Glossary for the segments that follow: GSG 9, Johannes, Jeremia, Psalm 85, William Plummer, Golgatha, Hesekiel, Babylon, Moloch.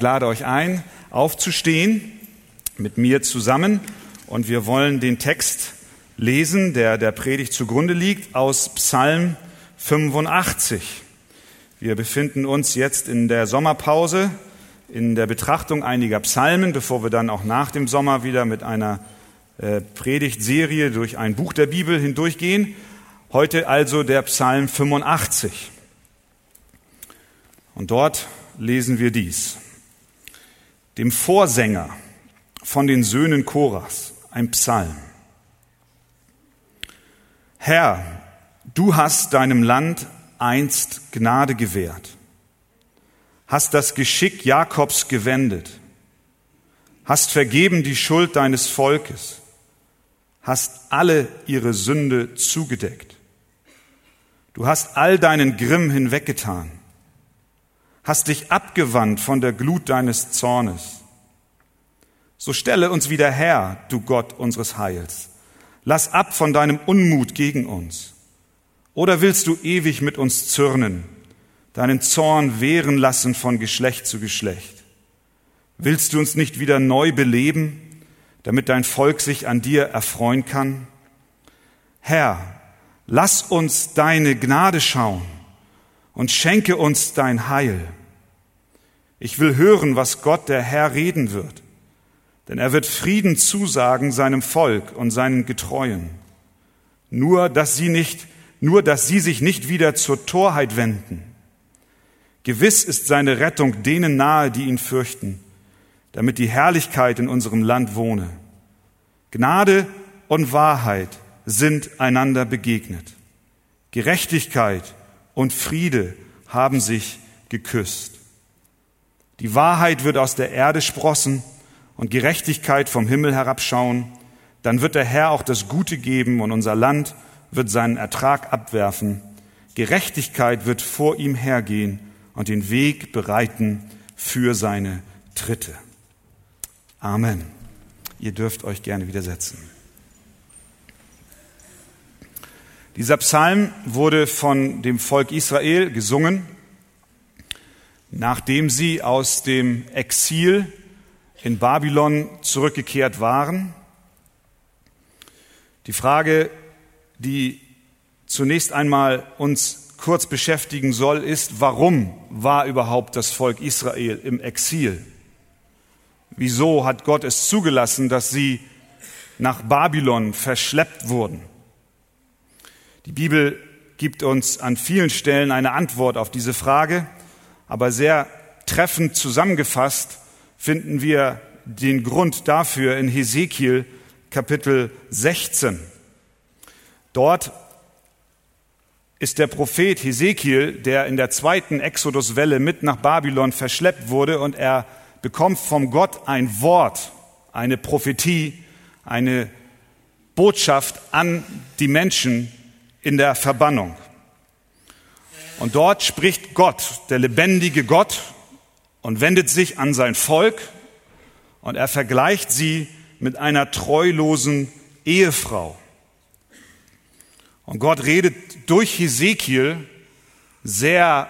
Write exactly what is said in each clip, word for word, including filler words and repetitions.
Ich lade euch ein, aufzustehen mit mir zusammen, und wir wollen den Text lesen, der der Predigt zugrunde liegt, aus Psalm fünfundachtzig. Wir befinden uns jetzt in der Sommerpause, in der Betrachtung einiger Psalmen, bevor wir dann auch nach dem Sommer wieder mit einer äh, Predigtserie durch ein Buch der Bibel hindurchgehen. Heute also der Psalm fünfundachtzig. Und dort lesen wir dies: Dem Vorsänger von den Söhnen Koras, ein Psalm. Herr, du hast deinem Land einst Gnade gewährt, hast das Geschick Jakobs gewendet, hast vergeben die Schuld deines Volkes, hast alle ihre Sünde zugedeckt. Du hast all deinen Grimm hinweggetan, hast dich abgewandt von der Glut deines Zornes. So stelle uns wieder her, du Gott unseres Heils. Lass ab von deinem Unmut gegen uns. Oder willst du ewig mit uns zürnen, deinen Zorn wehren lassen von Geschlecht zu Geschlecht? Willst du uns nicht wieder neu beleben, damit dein Volk sich an dir erfreuen kann? Herr, lass uns deine Gnade schauen und schenke uns dein Heil. Ich will hören, was Gott, der Herr, reden wird, denn er wird Frieden zusagen seinem Volk und seinen Getreuen. Nur, dass sie nicht, nur dass sie sich nicht wieder zur Torheit wenden. Gewiss ist seine Rettung denen nahe, die ihn fürchten, damit die Herrlichkeit in unserem Land wohne. Gnade und Wahrheit sind einander begegnet. Gerechtigkeit und Friede haben sich geküsst. Die Wahrheit wird aus der Erde sprossen und Gerechtigkeit vom Himmel herabschauen. Dann wird der Herr auch das Gute geben und unser Land wird seinen Ertrag abwerfen. Gerechtigkeit wird vor ihm hergehen und den Weg bereiten für seine Tritte. Amen. Ihr dürft euch gerne wieder setzen. Dieser Psalm wurde von dem Volk Israel gesungen, nachdem sie aus dem Exil in Babylon zurückgekehrt waren. Die Frage, die zunächst einmal uns kurz beschäftigen soll, ist: Warum war überhaupt das Volk Israel im Exil? Wieso hat Gott es zugelassen, dass sie nach Babylon verschleppt wurden? Die Bibel gibt uns an vielen Stellen eine Antwort auf diese Frage, aber sehr treffend zusammengefasst finden wir den Grund dafür in Hesekiel Kapitel sechzehn. Dort ist der Prophet Hesekiel, der in der zweiten Exoduswelle mit nach Babylon verschleppt wurde, und er bekommt von Gott ein Wort, eine Prophetie, eine Botschaft an die Menschen in der Verbannung. Und dort spricht Gott, der lebendige Gott, und wendet sich an sein Volk, und er vergleicht sie mit einer treulosen Ehefrau. Und Gott redet durch Hesekiel sehr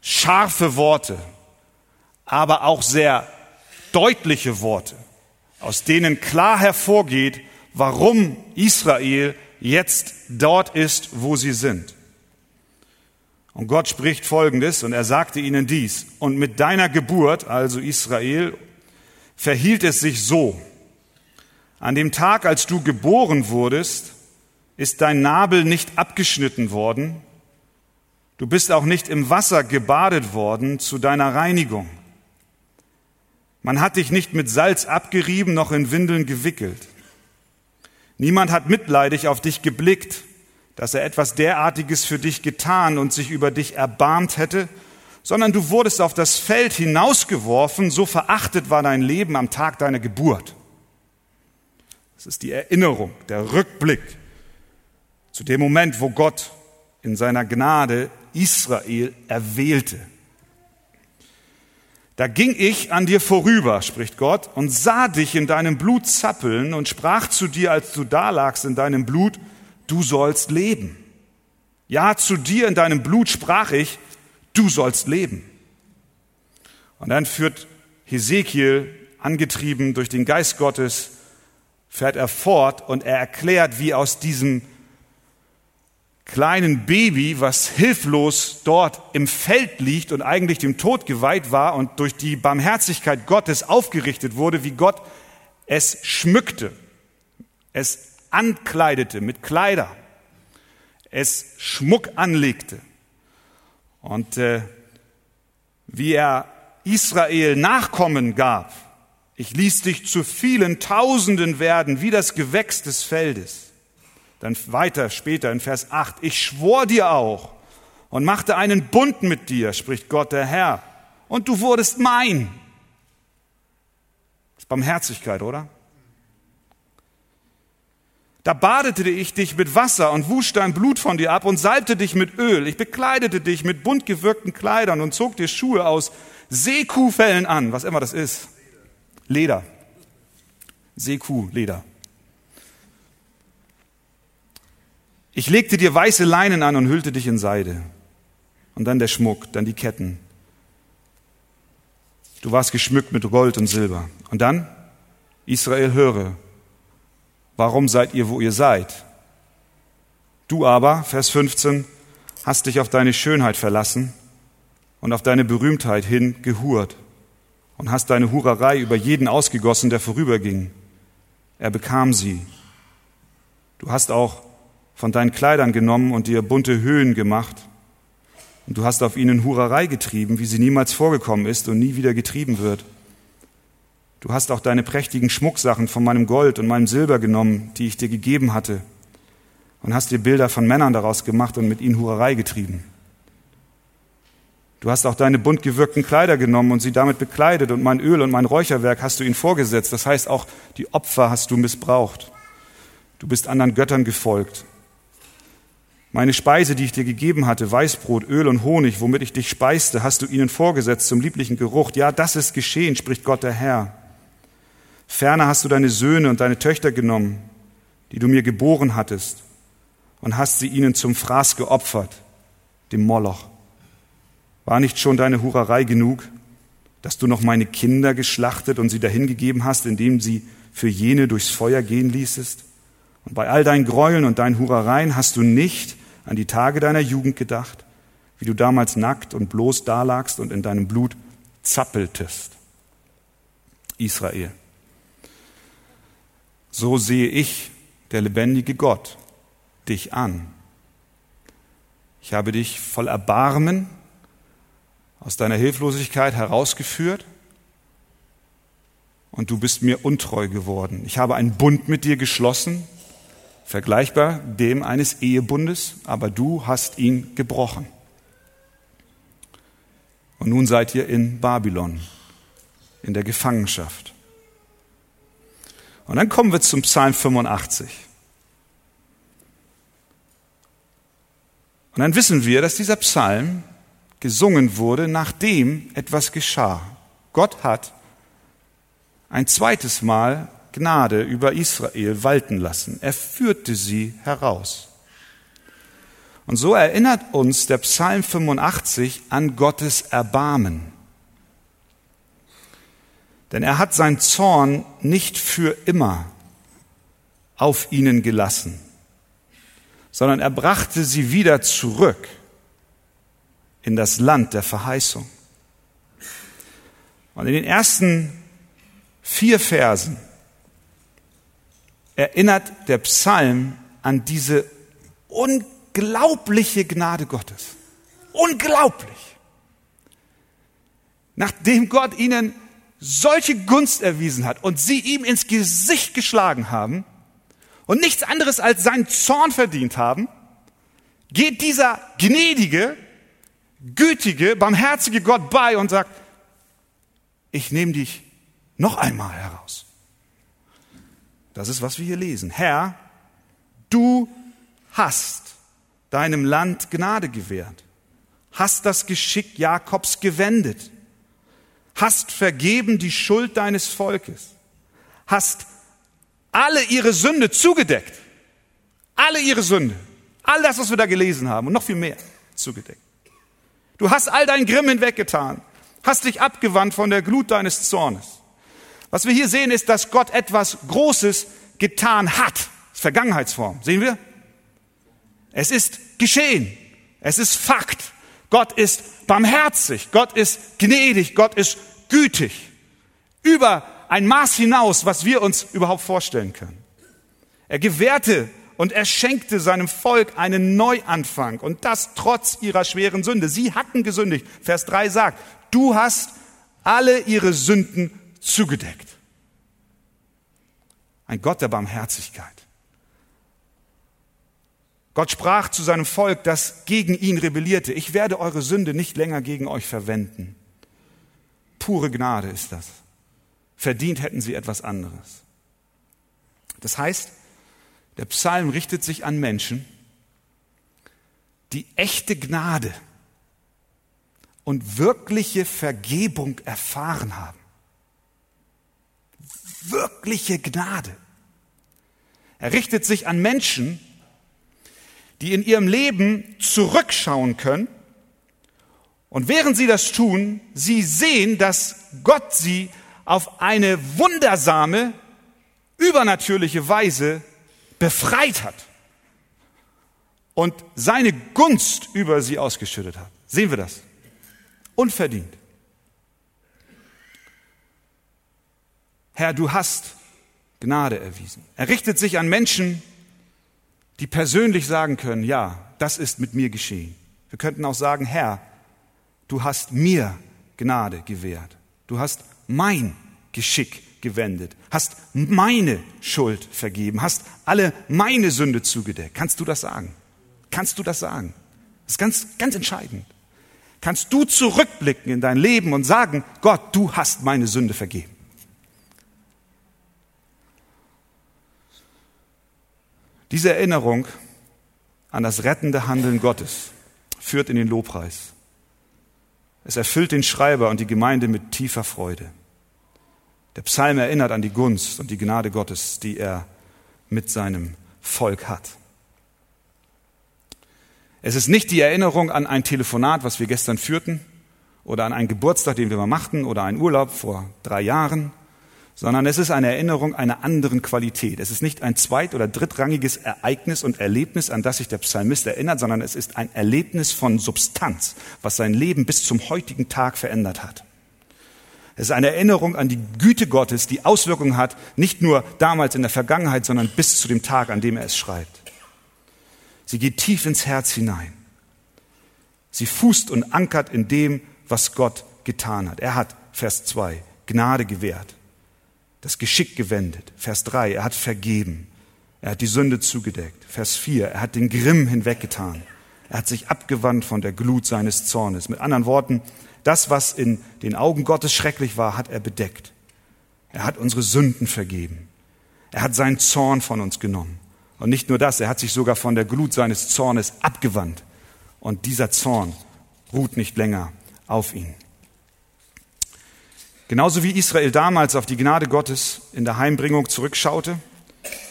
scharfe Worte, aber auch sehr deutliche Worte, aus denen klar hervorgeht, warum Israel jetzt dort ist, wo sie sind. Und Gott spricht Folgendes, und er sagte ihnen dies: Und mit deiner Geburt, also Israel, verhielt es sich so. An dem Tag, als du geboren wurdest, ist dein Nabel nicht abgeschnitten worden. Du bist auch nicht im Wasser gebadet worden zu deiner Reinigung. Man hat dich nicht mit Salz abgerieben, noch in Windeln gewickelt. Niemand hat mitleidig auf dich geblickt, dass er etwas derartiges für dich getan und sich über dich erbarmt hätte, sondern du wurdest auf das Feld hinausgeworfen, so verachtet war dein Leben am Tag deiner Geburt. Das ist die Erinnerung, der Rückblick zu dem Moment, wo Gott in seiner Gnade Israel erwählte. Da ging ich an dir vorüber, spricht Gott, und sah dich in deinem Blut zappeln und sprach zu dir, als du da lagst in deinem Blut: Du sollst leben. Ja, zu dir in deinem Blut sprach ich: Du sollst leben. Und dann führt Hesekiel, angetrieben durch den Geist Gottes, fährt er fort und er erklärt, wie aus diesem kleinen Baby, was hilflos dort im Feld liegt und eigentlich dem Tod geweiht war und durch die Barmherzigkeit Gottes aufgerichtet wurde, wie Gott es schmückte, es ankleidete mit Kleider, es Schmuck anlegte. Und äh, wie er Israel Nachkommen gab, ich ließ dich zu vielen Tausenden werden, wie das Gewächs des Feldes. Dann weiter später in Vers acht, ich schwor dir auch und machte einen Bund mit dir, spricht Gott der Herr, und du wurdest mein. Das ist Barmherzigkeit, oder? Da badete ich dich mit Wasser und wusch dein Blut von dir ab und salbte dich mit Öl. Ich bekleidete dich mit bunt gewirkten Kleidern und zog dir Schuhe aus Seekuhfellen an, was immer das ist. Leder. Seekuh, Leder. Ich legte dir weiße Leinen an und hüllte dich in Seide. Und dann der Schmuck, dann die Ketten. Du warst geschmückt mit Gold und Silber. Und dann, Israel, höre, warum seid ihr, wo ihr seid? Du aber, Vers fünfzehn, hast dich auf deine Schönheit verlassen und auf deine Berühmtheit hin gehurt und hast deine Hurerei über jeden ausgegossen, der vorüberging. Er bekam sie. Du hast auch von deinen Kleidern genommen und dir bunte Höhen gemacht. Und du hast auf ihnen Hurerei getrieben, wie sie niemals vorgekommen ist und nie wieder getrieben wird. Du hast auch deine prächtigen Schmucksachen von meinem Gold und meinem Silber genommen, die ich dir gegeben hatte, und hast dir Bilder von Männern daraus gemacht und mit ihnen Hurerei getrieben. Du hast auch deine bunt gewirkten Kleider genommen und sie damit bekleidet, und mein Öl und mein Räucherwerk hast du ihnen vorgesetzt. Das heißt, auch die Opfer hast du missbraucht. Du bist anderen Göttern gefolgt. Meine Speise, die ich dir gegeben hatte, Weißbrot, Öl und Honig, womit ich dich speiste, hast du ihnen vorgesetzt zum lieblichen Geruch. Ja, das ist geschehen, spricht Gott der Herr. Ferner hast du deine Söhne und deine Töchter genommen, die du mir geboren hattest, und hast sie ihnen zum Fraß geopfert, dem Moloch. War nicht schon deine Hurerei genug, dass du noch meine Kinder geschlachtet und sie dahingegeben hast, indem sie für jene durchs Feuer gehen ließest? Und bei all deinen Gräueln und deinen Hurereien hast du nicht an die Tage deiner Jugend gedacht, wie du damals nackt und bloß dalagst und in deinem Blut zappeltest. Israel. So sehe ich, der lebendige Gott, dich an. Ich habe dich voll Erbarmen aus deiner Hilflosigkeit herausgeführt und du bist mir untreu geworden. Ich habe einen Bund mit dir geschlossen, vergleichbar dem eines Ehebundes, aber du hast ihn gebrochen. Und nun seid ihr in Babylon, in der Gefangenschaft. Und dann kommen wir zum Psalm fünfundachtzig. Und dann wissen wir, dass dieser Psalm gesungen wurde, nachdem etwas geschah. Gott hat ein zweites Mal Gnade über Israel walten lassen. Er führte sie heraus. Und so erinnert uns der Psalm fünfundachtzig an Gottes Erbarmen. Denn er hat seinen Zorn nicht für immer auf ihnen gelassen, sondern er brachte sie wieder zurück in das Land der Verheißung. Und in den ersten vier Versen erinnert der Psalm an diese unglaubliche Gnade Gottes. Unglaublich! Nachdem Gott ihnen solche Gunst erwiesen hat und sie ihm ins Gesicht geschlagen haben und nichts anderes als seinen Zorn verdient haben, geht dieser gnädige, gütige, barmherzige Gott bei und sagt, ich nehme dich noch einmal heraus. Das ist, was wir hier lesen. Herr, du hast deinem Land Gnade gewährt, hast das Geschick Jakobs gewendet, hast vergeben die Schuld deines Volkes, hast alle ihre Sünde zugedeckt, alle ihre Sünde, all das, was wir da gelesen haben und noch viel mehr zugedeckt. Du hast all dein Grimm hinweggetan, Hast dich abgewandt von der Glut deines Zornes. Was wir hier sehen, ist, dass Gott etwas Großes getan hat. Das ist Vergangenheitsform. Sehen wir? Es ist geschehen. Es ist Fakt. Gott ist barmherzig. Gott ist gnädig. Gott ist gütig. Über ein Maß hinaus, was wir uns überhaupt vorstellen können. Er gewährte und er schenkte seinem Volk einen Neuanfang. Und das trotz ihrer schweren Sünde. Sie hatten gesündigt. Vers drei sagt, du hast alle ihre Sünden zugedeckt. Ein Gott der Barmherzigkeit. Gott sprach zu seinem Volk, das gegen ihn rebellierte. Ich werde eure Sünde nicht länger gegen euch verwenden. Pure Gnade ist das. Verdient hätten sie etwas anderes. Das heißt, der Psalm richtet sich an Menschen, die echte Gnade und wirkliche Vergebung erfahren haben. Wirkliche Gnade. Er richtet sich an Menschen, die in ihrem Leben zurückschauen können und während sie das tun, sie sehen, dass Gott sie auf eine wundersame, übernatürliche Weise befreit hat und seine Gunst über sie ausgeschüttet hat. Sehen wir das? Unverdient. Herr, du hast Gnade erwiesen. Er richtet sich an Menschen, die persönlich sagen können, ja, das ist mit mir geschehen. Wir könnten auch sagen, Herr, du hast mir Gnade gewährt. Du hast mein Geschick gewendet, hast meine Schuld vergeben, hast alle meine Sünde zugedeckt. Kannst du das sagen? Kannst du das sagen? Das ist ganz, ganz entscheidend. Kannst du zurückblicken in dein Leben und sagen, Gott, du hast meine Sünde vergeben. Diese Erinnerung an das rettende Handeln Gottes führt in den Lobpreis. Es erfüllt den Schreiber und die Gemeinde mit tiefer Freude. Der Psalm erinnert an die Gunst und die Gnade Gottes, die er mit seinem Volk hat. Es ist nicht die Erinnerung an ein Telefonat, was wir gestern führten, oder an einen Geburtstag, den wir mal machten, oder einen Urlaub vor drei Jahren, sondern es ist eine Erinnerung einer anderen Qualität. Es ist nicht ein zweit- oder drittrangiges Ereignis und Erlebnis, an das sich der Psalmist erinnert, sondern es ist ein Erlebnis von Substanz, was sein Leben bis zum heutigen Tag verändert hat. Es ist eine Erinnerung an die Güte Gottes, die Auswirkungen hat, nicht nur damals in der Vergangenheit, sondern bis zu dem Tag, an dem er es schreibt. Sie geht tief ins Herz hinein. Sie fußt und ankert in dem, was Gott getan hat. Er hat, Vers zwei, Gnade gewährt. Das Geschick gewendet. Vers drei, er hat vergeben. Er hat die Sünde zugedeckt. Vers vier, er hat den Grimm hinweggetan. Er hat sich abgewandt von der Glut seines Zornes. Mit anderen Worten, das, was in den Augen Gottes schrecklich war, hat er bedeckt. Er hat unsere Sünden vergeben. Er hat seinen Zorn von uns genommen. Und nicht nur das, er hat sich sogar von der Glut seines Zornes abgewandt. Und dieser Zorn ruht nicht länger auf ihn. Genauso wie Israel damals auf die Gnade Gottes in der Heimbringung zurückschaute,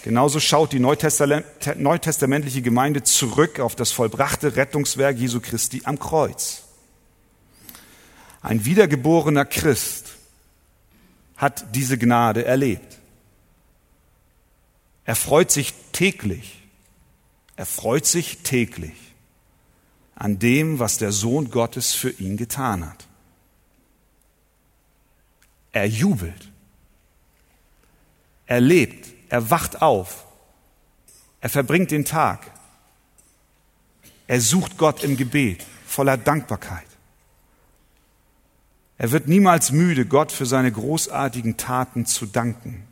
genauso schaut die neutestamentliche Gemeinde zurück auf das vollbrachte Rettungswerk Jesu Christi am Kreuz. Ein wiedergeborener Christ hat diese Gnade erlebt. Er freut sich täglich, er freut sich täglich an dem, was der Sohn Gottes für ihn getan hat. Er jubelt, er lebt, er wacht auf, er verbringt den Tag, er sucht Gott im Gebet voller Dankbarkeit. Er wird niemals müde, Gott für seine großartigen Taten zu danken,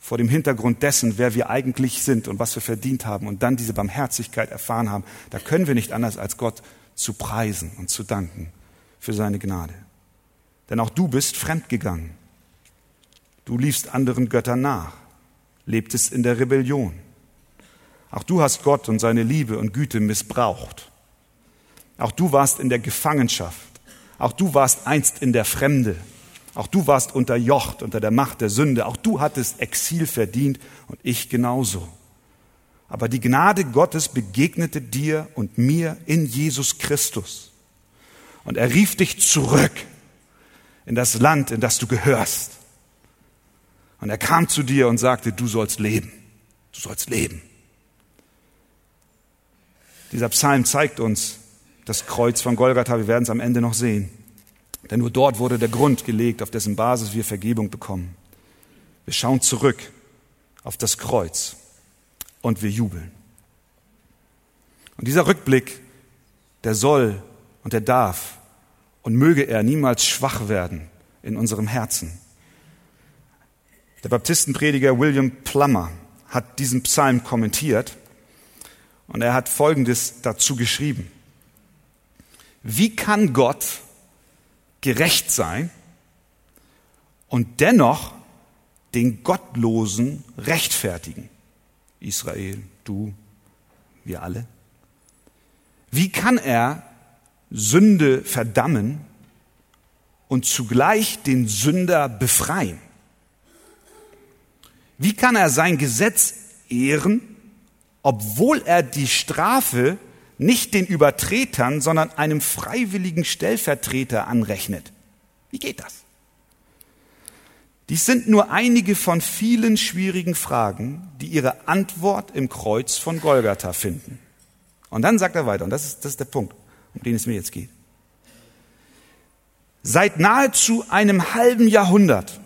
vor dem Hintergrund dessen, wer wir eigentlich sind und was wir verdient haben und dann diese Barmherzigkeit erfahren haben. Da können wir nicht anders, als Gott zu preisen und zu danken für seine Gnade. Denn auch du bist fremdgegangen. Du liefst anderen Göttern nach, lebtest in der Rebellion. Auch du hast Gott und seine Liebe und Güte missbraucht. Auch du warst in der Gefangenschaft. Auch du warst einst in der Fremde. Auch du warst unterjocht unter der Macht der Sünde. Auch du hattest Exil verdient und ich genauso. Aber die Gnade Gottes begegnete dir und mir in Jesus Christus. Und er rief dich zurück. in das Land, in das du gehörst. Und er kam zu dir und sagte, du sollst leben. Du sollst leben. Dieser Psalm zeigt uns das Kreuz von Golgatha. Wir werden es am Ende noch sehen. Denn nur dort wurde der Grund gelegt, auf dessen Basis wir Vergebung bekommen. Wir schauen zurück auf das Kreuz und wir jubeln. Und dieser Rückblick, der soll und der darf und möge er niemals schwach werden in unserem Herzen. Der Baptistenprediger William Plummer hat diesen Psalm kommentiert und er hat Folgendes dazu geschrieben. Wie kann Gott gerecht sein und dennoch den Gottlosen rechtfertigen? Israel, du, wir alle. Wie kann er Sünde verdammen und zugleich den Sünder befreien? Wie kann er sein Gesetz ehren, obwohl er die Strafe nicht den Übertretern, sondern einem freiwilligen Stellvertreter anrechnet? Wie geht das? Dies sind nur einige von vielen schwierigen Fragen, die ihre Antwort im Kreuz von Golgatha finden. Und dann sagt er weiter, und das ist, das ist der Punkt, um den es mir jetzt geht. Seit nahezu einem halben Jahrhundert,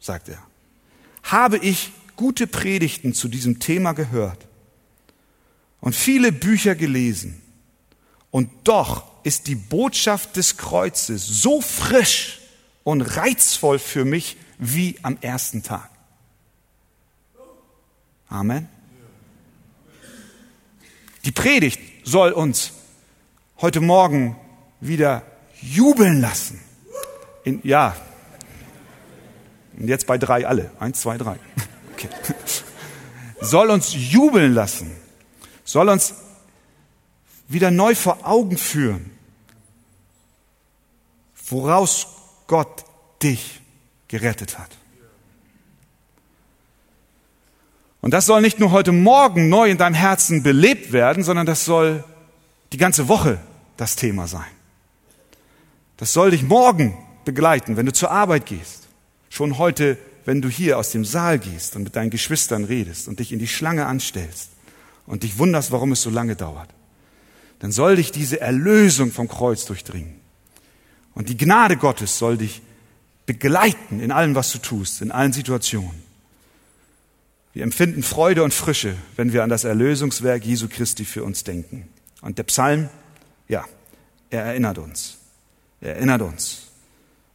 sagt er, habe ich gute Predigten zu diesem Thema gehört und viele Bücher gelesen. Und doch ist die Botschaft des Kreuzes so frisch und reizvoll für mich wie am ersten Tag. Amen. Die Predigt soll uns heute Morgen wieder jubeln lassen. In, ja, und jetzt bei drei alle. Eins, zwei, drei. Okay. Soll uns jubeln lassen. Soll uns wieder neu vor Augen führen, woraus Gott dich gerettet hat. Und das soll nicht nur heute Morgen neu in deinem Herzen belebt werden, sondern das soll die ganze Woche das Thema sein. Das soll dich morgen begleiten, wenn du zur Arbeit gehst. Schon heute, wenn du hier aus dem Saal gehst und mit deinen Geschwistern redest und dich in die Schlange anstellst und dich wunderst, warum es so lange dauert. Dann soll dich diese Erlösung vom Kreuz durchdringen. Und die Gnade Gottes soll dich begleiten in allem, was du tust, in allen Situationen. Wir empfinden Freude und Frische, wenn wir an das Erlösungswerk Jesu Christi für uns denken. Und der Psalm, ja, er erinnert uns, er erinnert uns,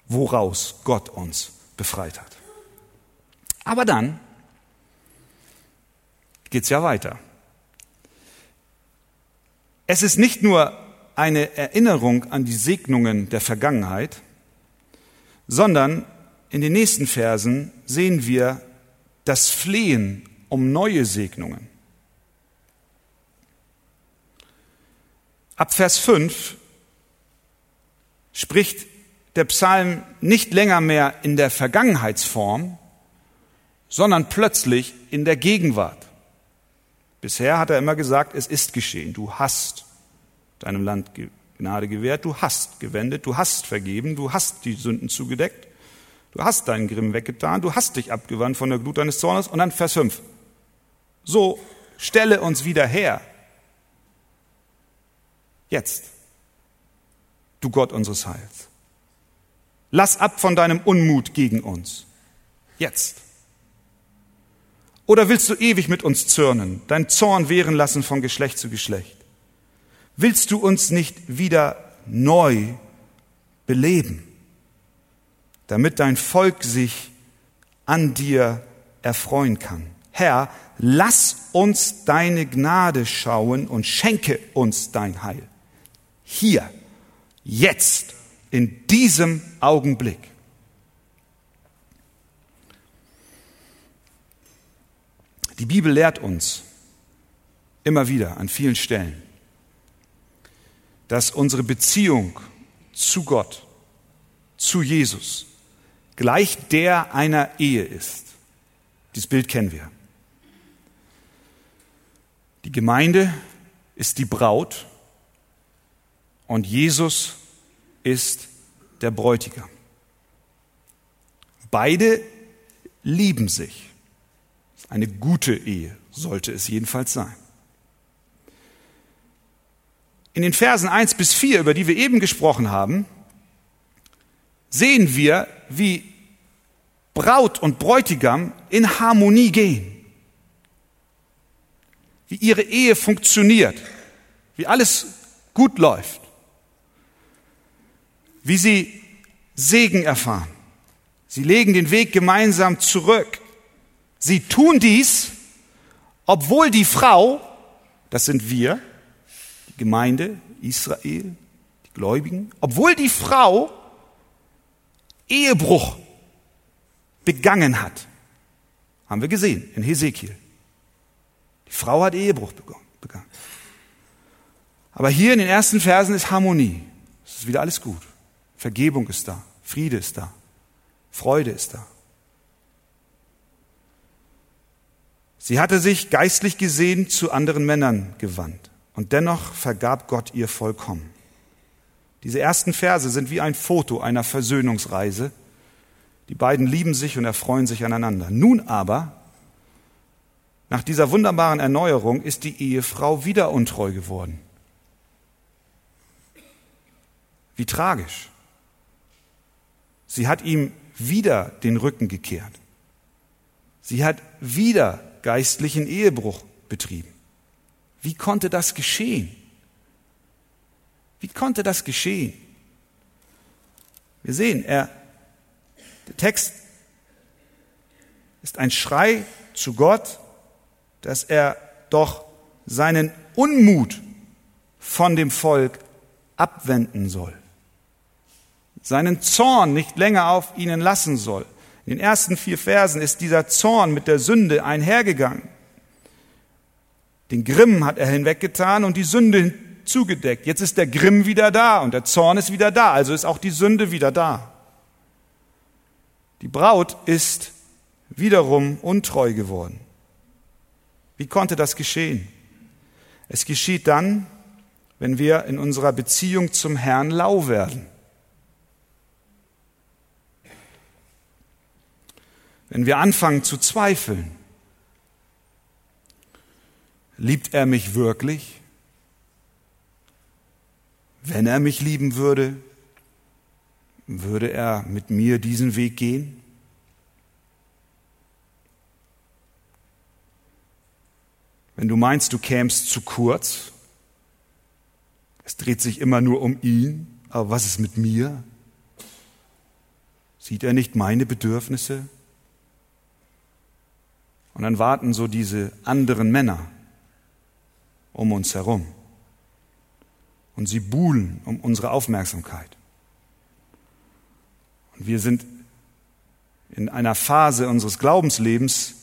woraus Gott uns befreit hat. Aber dann geht's ja weiter. Es ist nicht nur eine Erinnerung an die Segnungen der Vergangenheit, sondern in den nächsten Versen sehen wir das Flehen um neue Segnungen. Ab Vers fünf spricht der Psalm nicht länger mehr in der Vergangenheitsform, sondern plötzlich in der Gegenwart. Bisher hat er immer gesagt, es ist geschehen. Du hast deinem Land Gnade gewährt, du hast gewendet, du hast vergeben, du hast die Sünden zugedeckt. Du hast deinen Grimm weggetan, du hast dich abgewandt von der Glut deines Zornes. Und dann Vers fünf. So, stelle uns wieder her. Jetzt, du Gott unseres Heils. Lass ab von deinem Unmut gegen uns. Jetzt. Oder willst du ewig mit uns zürnen, dein Zorn wehren lassen von Geschlecht zu Geschlecht? Willst du uns nicht wieder neu beleben, damit dein Volk sich an dir erfreuen kann? Herr, lass uns deine Gnade schauen und schenke uns dein Heil. Hier, jetzt, in diesem Augenblick. Die Bibel lehrt uns immer wieder an vielen Stellen, dass unsere Beziehung zu Gott, zu Jesus, gleich der einer Ehe ist. Dieses Bild kennen wir. Die Gemeinde ist die Braut und Jesus ist der Bräutigam. Beide lieben sich. Eine gute Ehe sollte es jedenfalls sein. In den Versen eins bis vier, über die wir eben gesprochen haben, sehen wir, wie Braut und Bräutigam in Harmonie gehen, wie ihre Ehe funktioniert, wie alles gut läuft, wie sie Segen erfahren. Sie legen den Weg gemeinsam zurück. Sie tun dies, obwohl die Frau, das sind wir, die Gemeinde, Israel, die Gläubigen, obwohl die Frau Ehebruch begangen hat. Haben wir gesehen in Hesekiel. Die Frau hat Ehebruch begangen. Aber hier in den ersten Versen ist Harmonie. Es ist wieder alles gut. Vergebung ist da. Friede ist da. Freude ist da. Sie hatte sich geistlich gesehen zu anderen Männern gewandt und dennoch vergab Gott ihr vollkommen. Diese ersten Verse sind wie ein Foto einer Versöhnungsreise. Die beiden lieben sich und erfreuen sich aneinander. Nun aber, nach dieser wunderbaren Erneuerung, ist die Ehefrau wieder untreu geworden. Wie tragisch. Sie hat ihm wieder den Rücken gekehrt. Sie hat wieder geistlichen Ehebruch betrieben. Wie konnte das geschehen? Wie konnte das geschehen? Wir sehen, er, der Text ist ein Schrei zu Gott, dass er doch seinen Unmut von dem Volk abwenden soll, seinen Zorn nicht länger auf ihnen lassen soll. In den ersten vier Versen ist dieser Zorn mit der Sünde einhergegangen. Den Grimm hat er hinweggetan und die Sünde zugedeckt. Jetzt ist der Grimm wieder da und der Zorn ist wieder da, also ist auch die Sünde wieder da. Die Braut ist wiederum untreu geworden. Wie konnte das geschehen? Es geschieht dann, wenn wir in unserer Beziehung zum Herrn lau werden. Wenn wir anfangen zu zweifeln, liebt er mich wirklich? Wenn er mich lieben würde, würde er mit mir diesen Weg gehen? Wenn du meinst, du kämst zu kurz, es dreht sich immer nur um ihn, aber was ist mit mir? Sieht er nicht meine Bedürfnisse? Und dann warten so diese anderen Männer um uns herum. Und sie buhlen um unsere Aufmerksamkeit. Und wir sind in einer Phase unseres Glaubenslebens,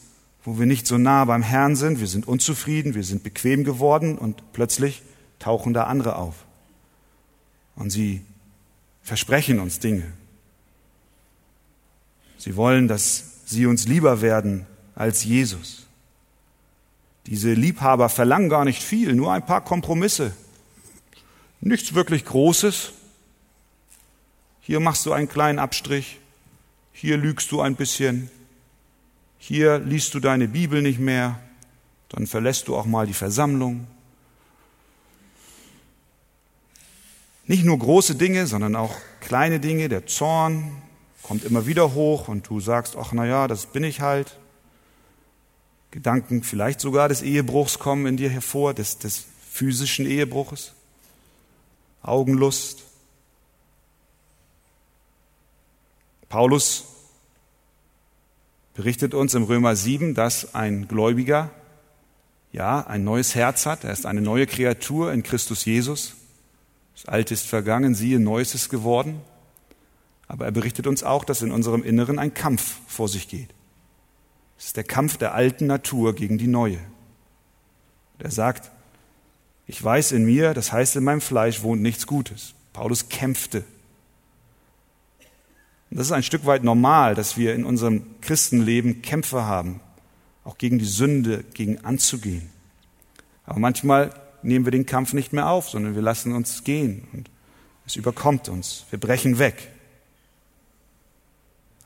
wo wir nicht so nah beim Herrn sind. Wir sind unzufrieden, wir sind bequem geworden und plötzlich tauchen da andere auf. Und sie versprechen uns Dinge. Sie wollen, dass sie uns lieber werden als Jesus. Diese Liebhaber verlangen gar nicht viel, nur ein paar Kompromisse. Nichts wirklich Großes. Hier machst du einen kleinen Abstrich, hier lügst du ein bisschen, hier liest du deine Bibel nicht mehr, dann verlässt du auch mal die Versammlung. Nicht nur große Dinge, sondern auch kleine Dinge. Der Zorn kommt immer wieder hoch und du sagst, ach na ja, das bin ich halt. Gedanken vielleicht sogar des Ehebruchs kommen in dir hervor, des, des physischen Ehebruches, Augenlust. Paulus berichtet uns im Römer sieben, dass ein Gläubiger ja ein neues Herz hat, er ist eine neue Kreatur in Christus Jesus. Das Alte ist vergangen, siehe, Neues ist geworden. Aber er berichtet uns auch, dass in unserem Inneren ein Kampf vor sich geht. Es ist der Kampf der alten Natur gegen die neue. Und er sagt, ich weiß in mir, das heißt in meinem Fleisch wohnt nichts Gutes. Paulus kämpfte. Und das ist ein Stück weit normal, dass wir in unserem Christenleben Kämpfe haben, auch gegen die Sünde, gegen anzugehen. Aber manchmal nehmen wir den Kampf nicht mehr auf, sondern wir lassen uns gehen und es überkommt uns. Wir brechen weg.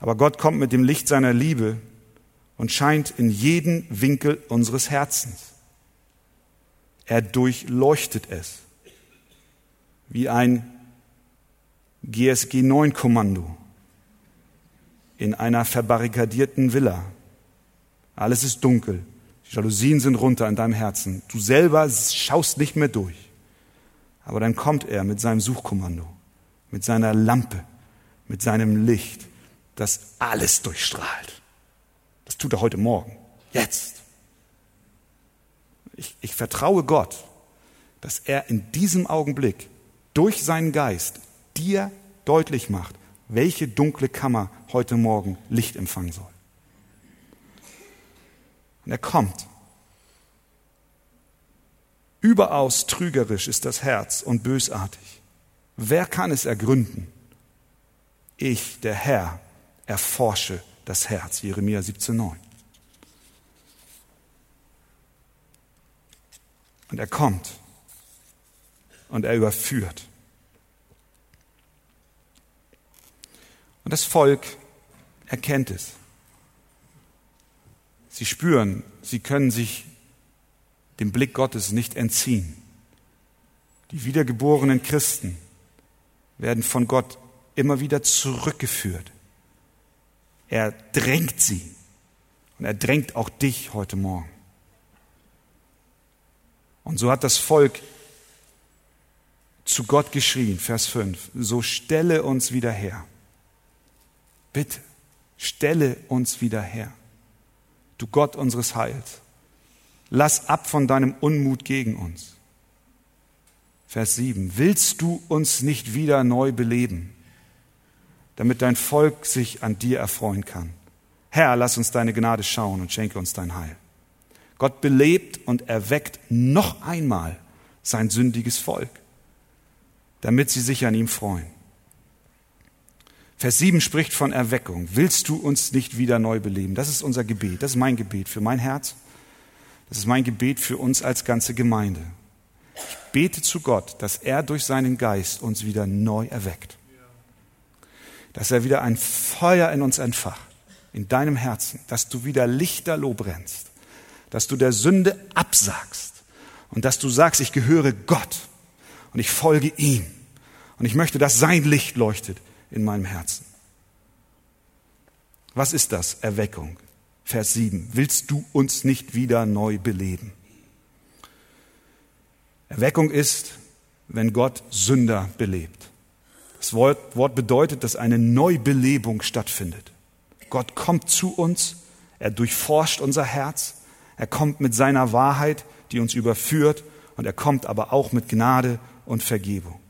Aber Gott kommt mit dem Licht seiner Liebe und scheint in jeden Winkel unseres Herzens. Er durchleuchtet es wie ein G S G neun Kommando in einer verbarrikadierten Villa. Alles ist dunkel, die Jalousien sind runter in deinem Herzen. Du selber schaust nicht mehr durch. Aber dann kommt er mit seinem Suchkommando, mit seiner Lampe, mit seinem Licht, das alles durchstrahlt. Das tut er heute Morgen, jetzt. Ich, ich vertraue Gott, dass er in diesem Augenblick durch seinen Geist dir deutlich macht, welche dunkle Kammer heute Morgen Licht empfangen soll. Und er kommt. Überaus trügerisch ist das Herz und bösartig. Wer kann es ergründen? Ich, der Herr, erforsche das Herz. Jeremia siebzehn neun. Und er kommt und er überführt. Und das Volk erkennt es. Sie spüren, sie können sich dem Blick Gottes nicht entziehen. Die wiedergeborenen Christen werden von Gott immer wieder zurückgeführt. Er drängt sie und er drängt auch dich heute Morgen. Und so hat das Volk zu Gott geschrien, Vers fünf, so stelle uns wieder her. Bitte, stelle uns wieder her, du Gott unseres Heils. Lass ab von deinem Unmut gegen uns. Vers sieben, willst du uns nicht wieder neu beleben, damit dein Volk sich an dir erfreuen kann? Herr, lass uns deine Gnade schauen und schenke uns dein Heil. Gott belebt und erweckt noch einmal sein sündiges Volk, damit sie sich an ihm freuen. Vers sieben spricht von Erweckung. Willst du uns nicht wieder neu beleben? Das ist unser Gebet, das ist mein Gebet für mein Herz. Das ist mein Gebet für uns als ganze Gemeinde. Ich bete zu Gott, dass er durch seinen Geist uns wieder neu erweckt. Dass er wieder ein Feuer in uns entfacht, in deinem Herzen. Dass du wieder lichterloh brennst. Dass du der Sünde absagst. Und dass du sagst, ich gehöre Gott und ich folge ihm. Und ich möchte, dass sein Licht leuchtet in meinem Herzen. Was ist das? Erweckung. Vers sieben, willst du uns nicht wieder neu beleben? Erweckung ist, wenn Gott Sünder belebt. Das Wort bedeutet, dass eine Neubelebung stattfindet. Gott kommt zu uns, er durchforscht unser Herz, er kommt mit seiner Wahrheit, die uns überführt, und er kommt aber auch mit Gnade und Vergebung.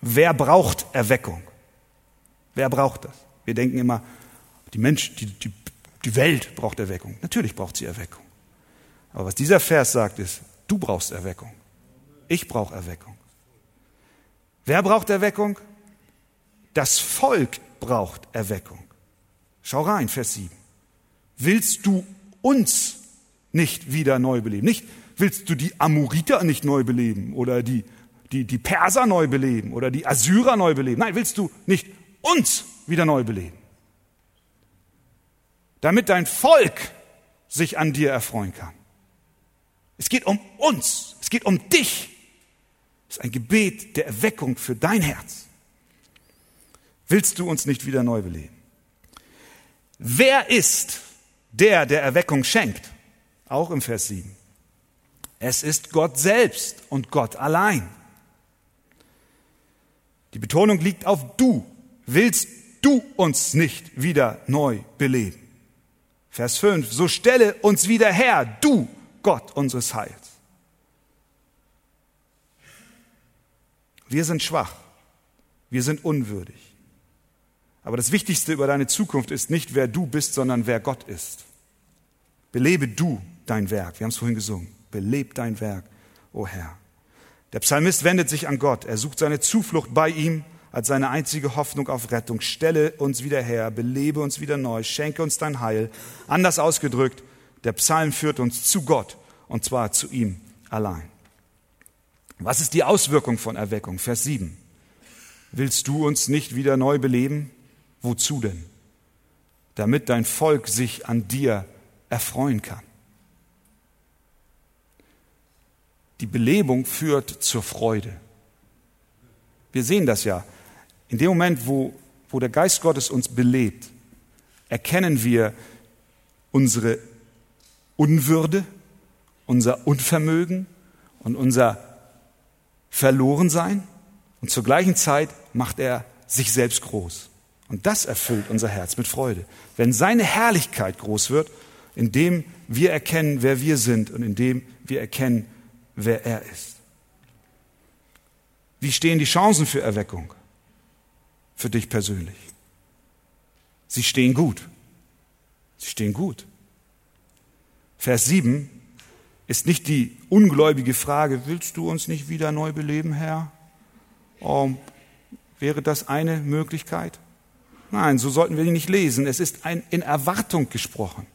Wer braucht Erweckung? Wer braucht das? Wir denken immer, die Menschen, die, die Die Welt braucht Erweckung. Natürlich braucht sie Erweckung. Aber was dieser Vers sagt, ist, du brauchst Erweckung. Ich brauche Erweckung. Wer braucht Erweckung? Das Volk braucht Erweckung. Schau rein, Vers sieben. Willst du uns nicht wieder neu beleben? Nicht, willst du die Amoriter nicht neu beleben oder die, die, die Perser neu beleben oder die Assyrer neu beleben? Nein, willst du nicht uns wieder neu beleben? Damit dein Volk sich an dir erfreuen kann. Es geht um uns, es geht um dich. Es ist ein Gebet der Erweckung für dein Herz. Willst du uns nicht wieder neu beleben? Wer ist der, der Erweckung schenkt? Auch im Vers sieben. Es ist Gott selbst und Gott allein. Die Betonung liegt auf du. Willst du uns nicht wieder neu beleben? Vers fünf, so stelle uns wieder her, du Gott unseres Heils. Wir sind schwach, wir sind unwürdig. Aber das Wichtigste über deine Zukunft ist nicht, wer du bist, sondern wer Gott ist. Belebe du dein Werk, wir haben es vorhin gesungen, beleb dein Werk, o Herr. Der Psalmist wendet sich an Gott, er sucht seine Zuflucht bei ihm als seine einzige Hoffnung auf Rettung. Stelle uns wieder her, belebe uns wieder neu, schenke uns dein Heil. Anders ausgedrückt, der Psalm führt uns zu Gott, und zwar zu ihm allein. Was ist die Auswirkung von Erweckung? Vers sieben. Willst du uns nicht wieder neu beleben? Wozu denn? damit dein Volk sich an dir erfreuen kann. Die Belebung führt zur Freude. Wir sehen das ja. In dem Moment, wo, wo der Geist Gottes uns belebt, erkennen wir unsere Unwürde, unser Unvermögen und unser Verlorensein. Und zur gleichen Zeit macht er sich selbst groß. Und das erfüllt unser Herz mit Freude. Wenn seine Herrlichkeit groß wird, indem wir erkennen, wer wir sind und indem wir erkennen, wer er ist. Wie stehen die Chancen für Erweckung für dich persönlich? Sie stehen gut. Sie stehen gut. Vers sieben ist nicht die ungläubige Frage, willst du uns nicht wieder neu beleben, Herr? Oh, wäre das eine Möglichkeit? Nein, so sollten wir ihn nicht lesen. Es ist ein in Erwartung gesprochen.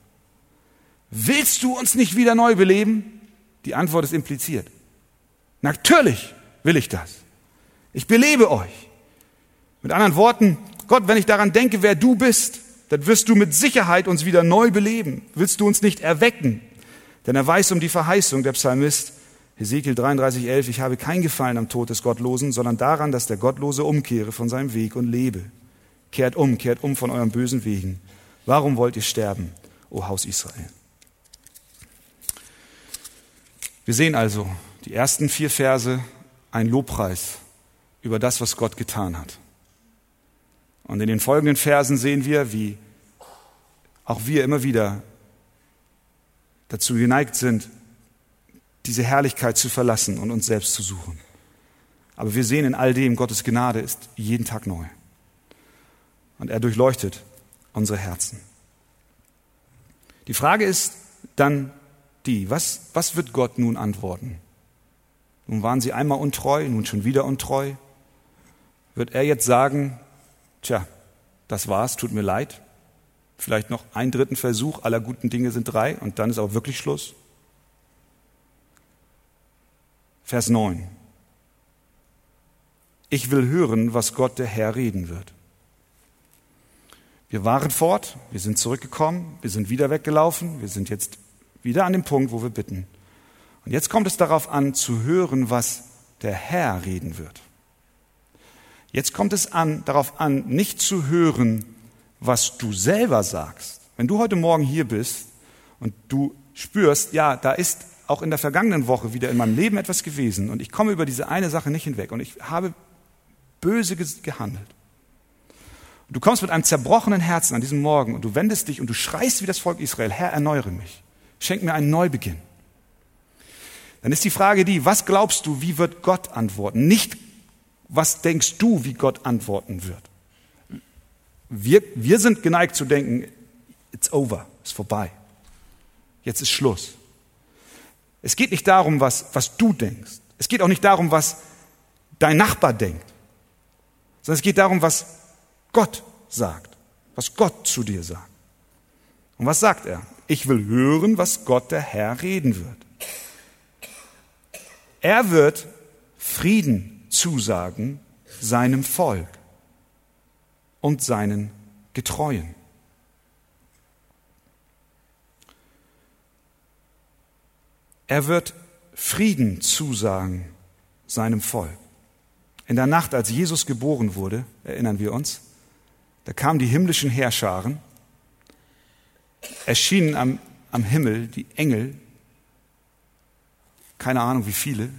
Willst du uns nicht wieder neu beleben? Die Antwort ist impliziert. Natürlich will ich das. Ich belebe euch. Mit anderen Worten, Gott, wenn ich daran denke, wer du bist, dann wirst du mit Sicherheit uns wieder neu beleben. Willst du uns nicht erwecken? Denn er weiß um die Verheißung, der Psalmist, Hesekiel dreiunddreißig, elf, ich habe kein Gefallen am Tod des Gottlosen, sondern daran, dass der Gottlose umkehre von seinem Weg und lebe. Kehrt um, kehrt um von euren bösen Wegen. Warum wollt ihr sterben, o Haus Israel? Wir sehen also die ersten vier Verse, ein Lobpreis über das, was Gott getan hat. Und in den folgenden Versen sehen wir, wie auch wir immer wieder dazu geneigt sind, diese Herrlichkeit zu verlassen und uns selbst zu suchen. Aber wir sehen in all dem, Gottes Gnade ist jeden Tag neu. Und er durchleuchtet unsere Herzen. Die Frage ist dann die, was, was wird Gott nun antworten? Nun waren sie einmal untreu, nun schon wieder untreu. Wird er jetzt sagen, tja, das war's, tut mir leid. Vielleicht noch einen dritten Versuch, aller guten Dinge sind drei und dann ist auch wirklich Schluss. Vers neun. Ich will hören, was Gott der Herr reden wird. Wir waren fort, wir sind zurückgekommen, wir sind wieder weggelaufen, wir sind jetzt wieder an dem Punkt, wo wir bitten. Und jetzt kommt es darauf an, zu hören, was der Herr reden wird. Jetzt kommt es an, darauf an, nicht zu hören, was du selber sagst. Wenn du heute Morgen hier bist und du spürst, ja, da ist auch in der vergangenen Woche wieder in meinem Leben etwas gewesen und ich komme über diese eine Sache nicht hinweg und ich habe böse gehandelt. Du kommst mit einem zerbrochenen Herzen an diesem Morgen und du wendest dich und du schreist wie das Volk Israel, Herr, erneuere mich, schenk mir einen Neubeginn. Dann ist die Frage die, was glaubst du, wie wird Gott antworten? Nicht, was denkst du, wie Gott antworten wird? Wir, wir sind geneigt zu denken, it's over, ist vorbei. Jetzt ist Schluss. Es geht nicht darum, was, was du denkst. Es geht auch nicht darum, was dein Nachbar denkt. Sondern es geht darum, was Gott sagt. Was Gott zu dir sagt. Und was sagt er? Ich will hören, was Gott der Herr reden wird. Er wird Frieden zusagen seinem Volk und seinen Getreuen. Er wird Frieden zusagen seinem Volk. In der Nacht, als Jesus geboren wurde, erinnern wir uns, da kamen die himmlischen Heerscharen, erschienen am, am Himmel die Engel, keine Ahnung wie viele,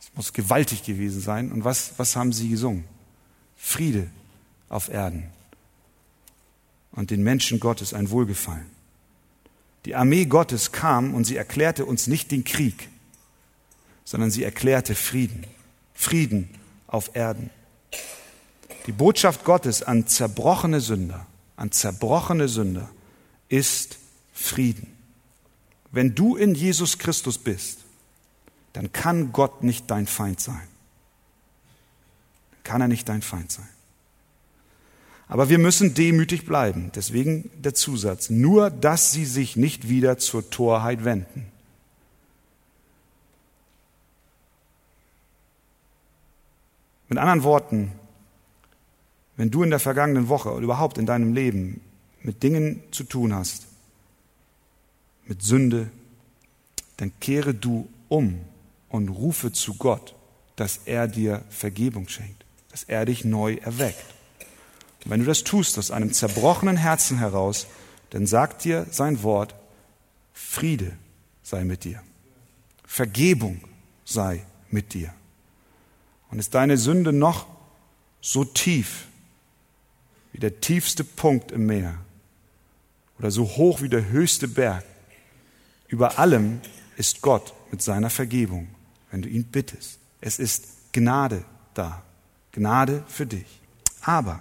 es muss gewaltig gewesen sein. Und was, was haben sie gesungen? Friede auf Erden und den Menschen Gottes ein Wohlgefallen. Die Armee Gottes kam und sie erklärte uns nicht den Krieg, sondern sie erklärte Frieden, Frieden auf Erden. Die Botschaft Gottes an zerbrochene Sünder, an zerbrochene Sünder ist Frieden. Wenn du in Jesus Christus bist, dann kann Gott nicht dein Feind sein. Dann kann er nicht dein Feind sein. Aber wir müssen demütig bleiben. Deswegen der Zusatz. Nur, dass sie sich nicht wieder zur Torheit wenden. Mit anderen Worten, wenn du in der vergangenen Woche oder überhaupt in deinem Leben mit Dingen zu tun hast, mit Sünde, dann kehre du um und rufe zu Gott, dass er dir Vergebung schenkt, dass er dich neu erweckt. Und wenn du das tust aus einem zerbrochenen Herzen heraus, dann sagt dir sein Wort, Friede sei mit dir, Vergebung sei mit dir. Und ist deine Sünde noch so tief wie der tiefste Punkt im Meer oder so hoch wie der höchste Berg, über allem ist Gott mit seiner Vergebung, wenn du ihn bittest. Es ist Gnade da, Gnade für dich. Aber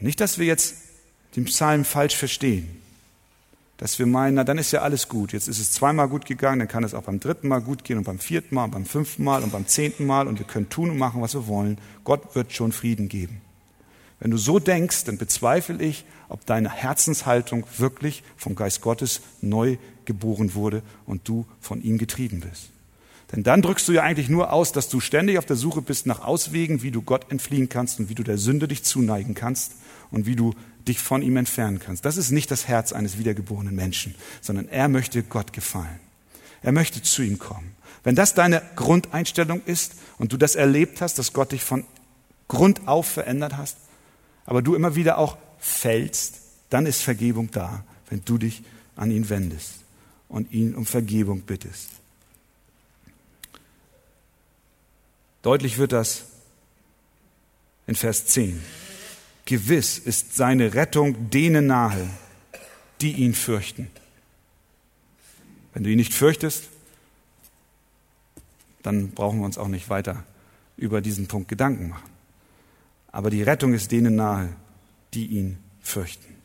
nicht, dass wir jetzt den Psalm falsch verstehen, dass wir meinen, na dann ist ja alles gut, jetzt ist es zweimal gut gegangen, dann kann es auch beim dritten Mal gut gehen und beim vierten Mal und beim fünften Mal und beim zehnten Mal und wir können tun und machen, was wir wollen. Gott wird schon Frieden geben. Wenn du so denkst, dann bezweifle ich, ob deine Herzenshaltung wirklich vom Geist Gottes neu geboren wurde und du von ihm getrieben bist. Denn dann drückst du ja eigentlich nur aus, dass du ständig auf der Suche bist nach Auswegen, wie du Gott entfliehen kannst und wie du der Sünde dich zuneigen kannst und wie du dich von ihm entfernen kannst. Das ist nicht das Herz eines wiedergeborenen Menschen, sondern er möchte Gott gefallen. Er möchte zu ihm kommen. Wenn das deine Grundeinstellung ist und du das erlebt hast, dass Gott dich von Grund auf verändert hast, aber du immer wieder auch fällst, dann ist Vergebung da, wenn du dich an ihn wendest und ihn um Vergebung bittest. Deutlich wird das in Vers zehn. Gewiss ist seine Rettung denen nahe, die ihn fürchten. Wenn du ihn nicht fürchtest, dann brauchen wir uns auch nicht weiter über diesen Punkt Gedanken machen. Aber die Rettung ist denen nahe, die ihn fürchten.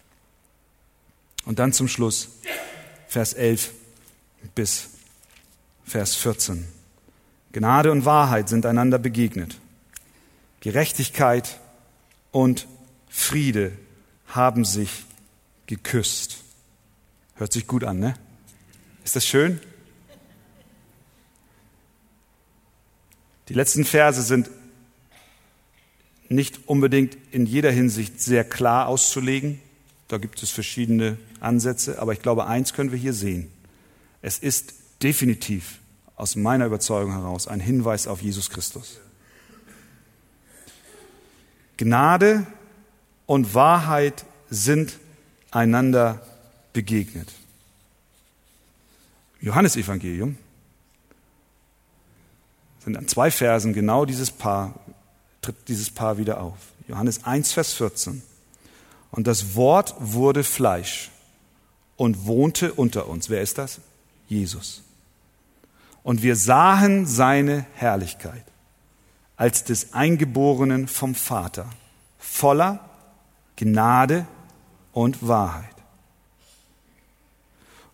Und dann zum Schluss Vers elf bis Vers vierzehn. Gnade und Wahrheit sind einander begegnet. Gerechtigkeit und Friede haben sich geküsst. Hört sich gut an, ne? Ist das schön? Die letzten Verse sind nicht unbedingt in jeder Hinsicht sehr klar auszulegen. Da gibt es verschiedene Ansätze. Aber ich glaube, eins können wir hier sehen. Es ist definitiv aus meiner Überzeugung heraus ein Hinweis auf Jesus Christus. Gnade und Wahrheit sind einander begegnet. Johannes Evangelium sind an zwei Versen genau dieses Paar, tritt dieses Paar wieder auf. Johannes eins, Vers vierzehn. Und das Wort wurde Fleisch und wohnte unter uns. Wer ist das? Jesus. Und wir sahen seine Herrlichkeit als des Eingeborenen vom Vater, voller Gnade und Wahrheit.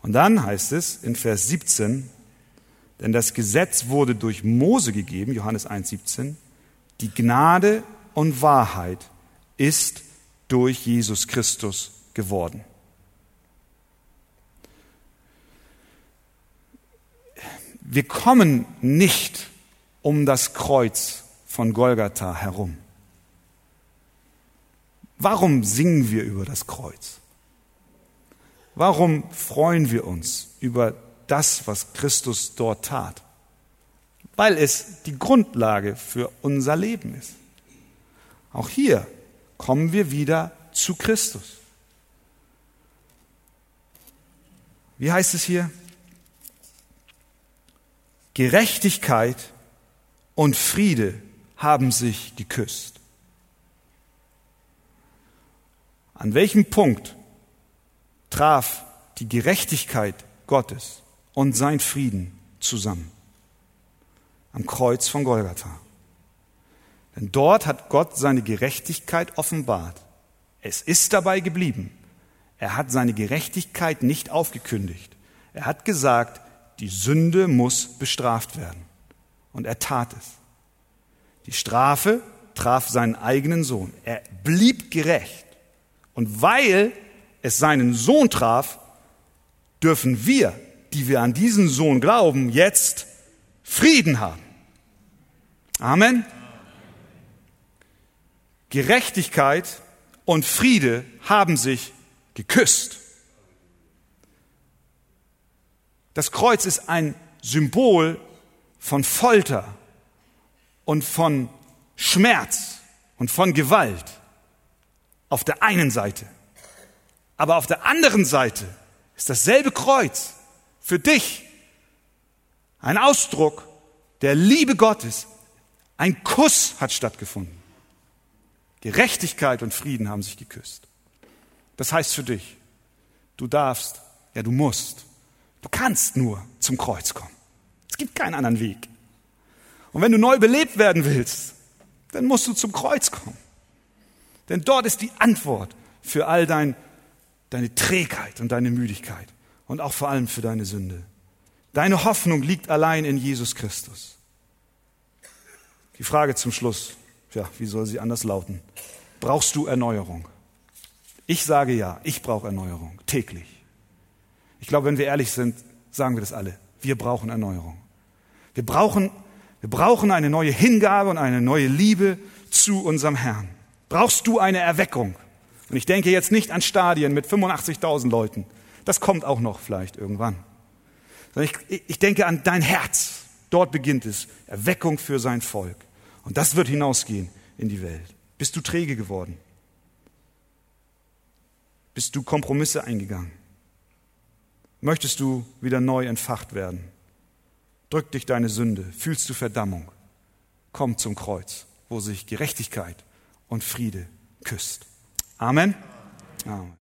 Und dann heißt es in Vers siebzehn, denn das Gesetz wurde durch Mose gegeben, Johannes eins, siebzehn, die Gnade und Wahrheit ist durch Jesus Christus geworden. Wir kommen nicht um das Kreuz von Golgatha herum. Warum singen wir über das Kreuz? Warum freuen wir uns über das, was Christus dort tat? Weil es die Grundlage für unser Leben ist. Auch hier kommen wir wieder zu Christus. Wie heißt es hier? Gerechtigkeit und Friede haben sich geküsst. An welchem Punkt traf die Gerechtigkeit Gottes und sein Frieden zusammen? Am Kreuz von Golgatha. Denn dort hat Gott seine Gerechtigkeit offenbart. Es ist dabei geblieben. Er hat seine Gerechtigkeit nicht aufgekündigt. Er hat gesagt, die Sünde muss bestraft werden. Und er tat es. Die Strafe traf seinen eigenen Sohn. Er blieb gerecht. Und weil es seinen Sohn traf, dürfen wir, die wir an diesen Sohn glauben, jetzt Frieden haben. Amen. Gerechtigkeit und Friede haben sich geküsst. Das Kreuz ist ein Symbol von Folter und von Schmerz und von Gewalt auf der einen Seite. Aber auf der anderen Seite ist dasselbe Kreuz für dich ein Ausdruck der Liebe Gottes. Ein Kuss hat stattgefunden. Gerechtigkeit und Frieden haben sich geküsst. Das heißt für dich, du darfst, ja du musst, du kannst nur zum Kreuz kommen. Es gibt keinen anderen Weg. Und wenn du neu belebt werden willst, dann musst du zum Kreuz kommen. Denn dort ist die Antwort für all dein, deine Trägheit und deine Müdigkeit und auch vor allem für deine Sünde. Deine Hoffnung liegt allein in Jesus Christus. Die Frage zum Schluss, ja, wie soll sie anders lauten? Brauchst du Erneuerung? Ich sage ja, ich brauche Erneuerung, täglich. Ich glaube, wenn wir ehrlich sind, sagen wir das alle. Wir brauchen Erneuerung. Wir brauchen, wir brauchen eine neue Hingabe und eine neue Liebe zu unserem Herrn. Brauchst du eine Erweckung? Und ich denke jetzt nicht an Stadien mit fünfundachtzigtausend Leuten. Das kommt auch noch vielleicht irgendwann. Sondern ich, ich denke an dein Herz. Dort beginnt es. Erweckung für sein Volk. Und das wird hinausgehen in die Welt. Bist du träge geworden? Bist du Kompromisse eingegangen? Möchtest du wieder neu entfacht werden? Drückt dich deine Sünde? Fühlst du Verdammung? Komm zum Kreuz, wo sich Gerechtigkeit und Friede küsst. Amen. Amen.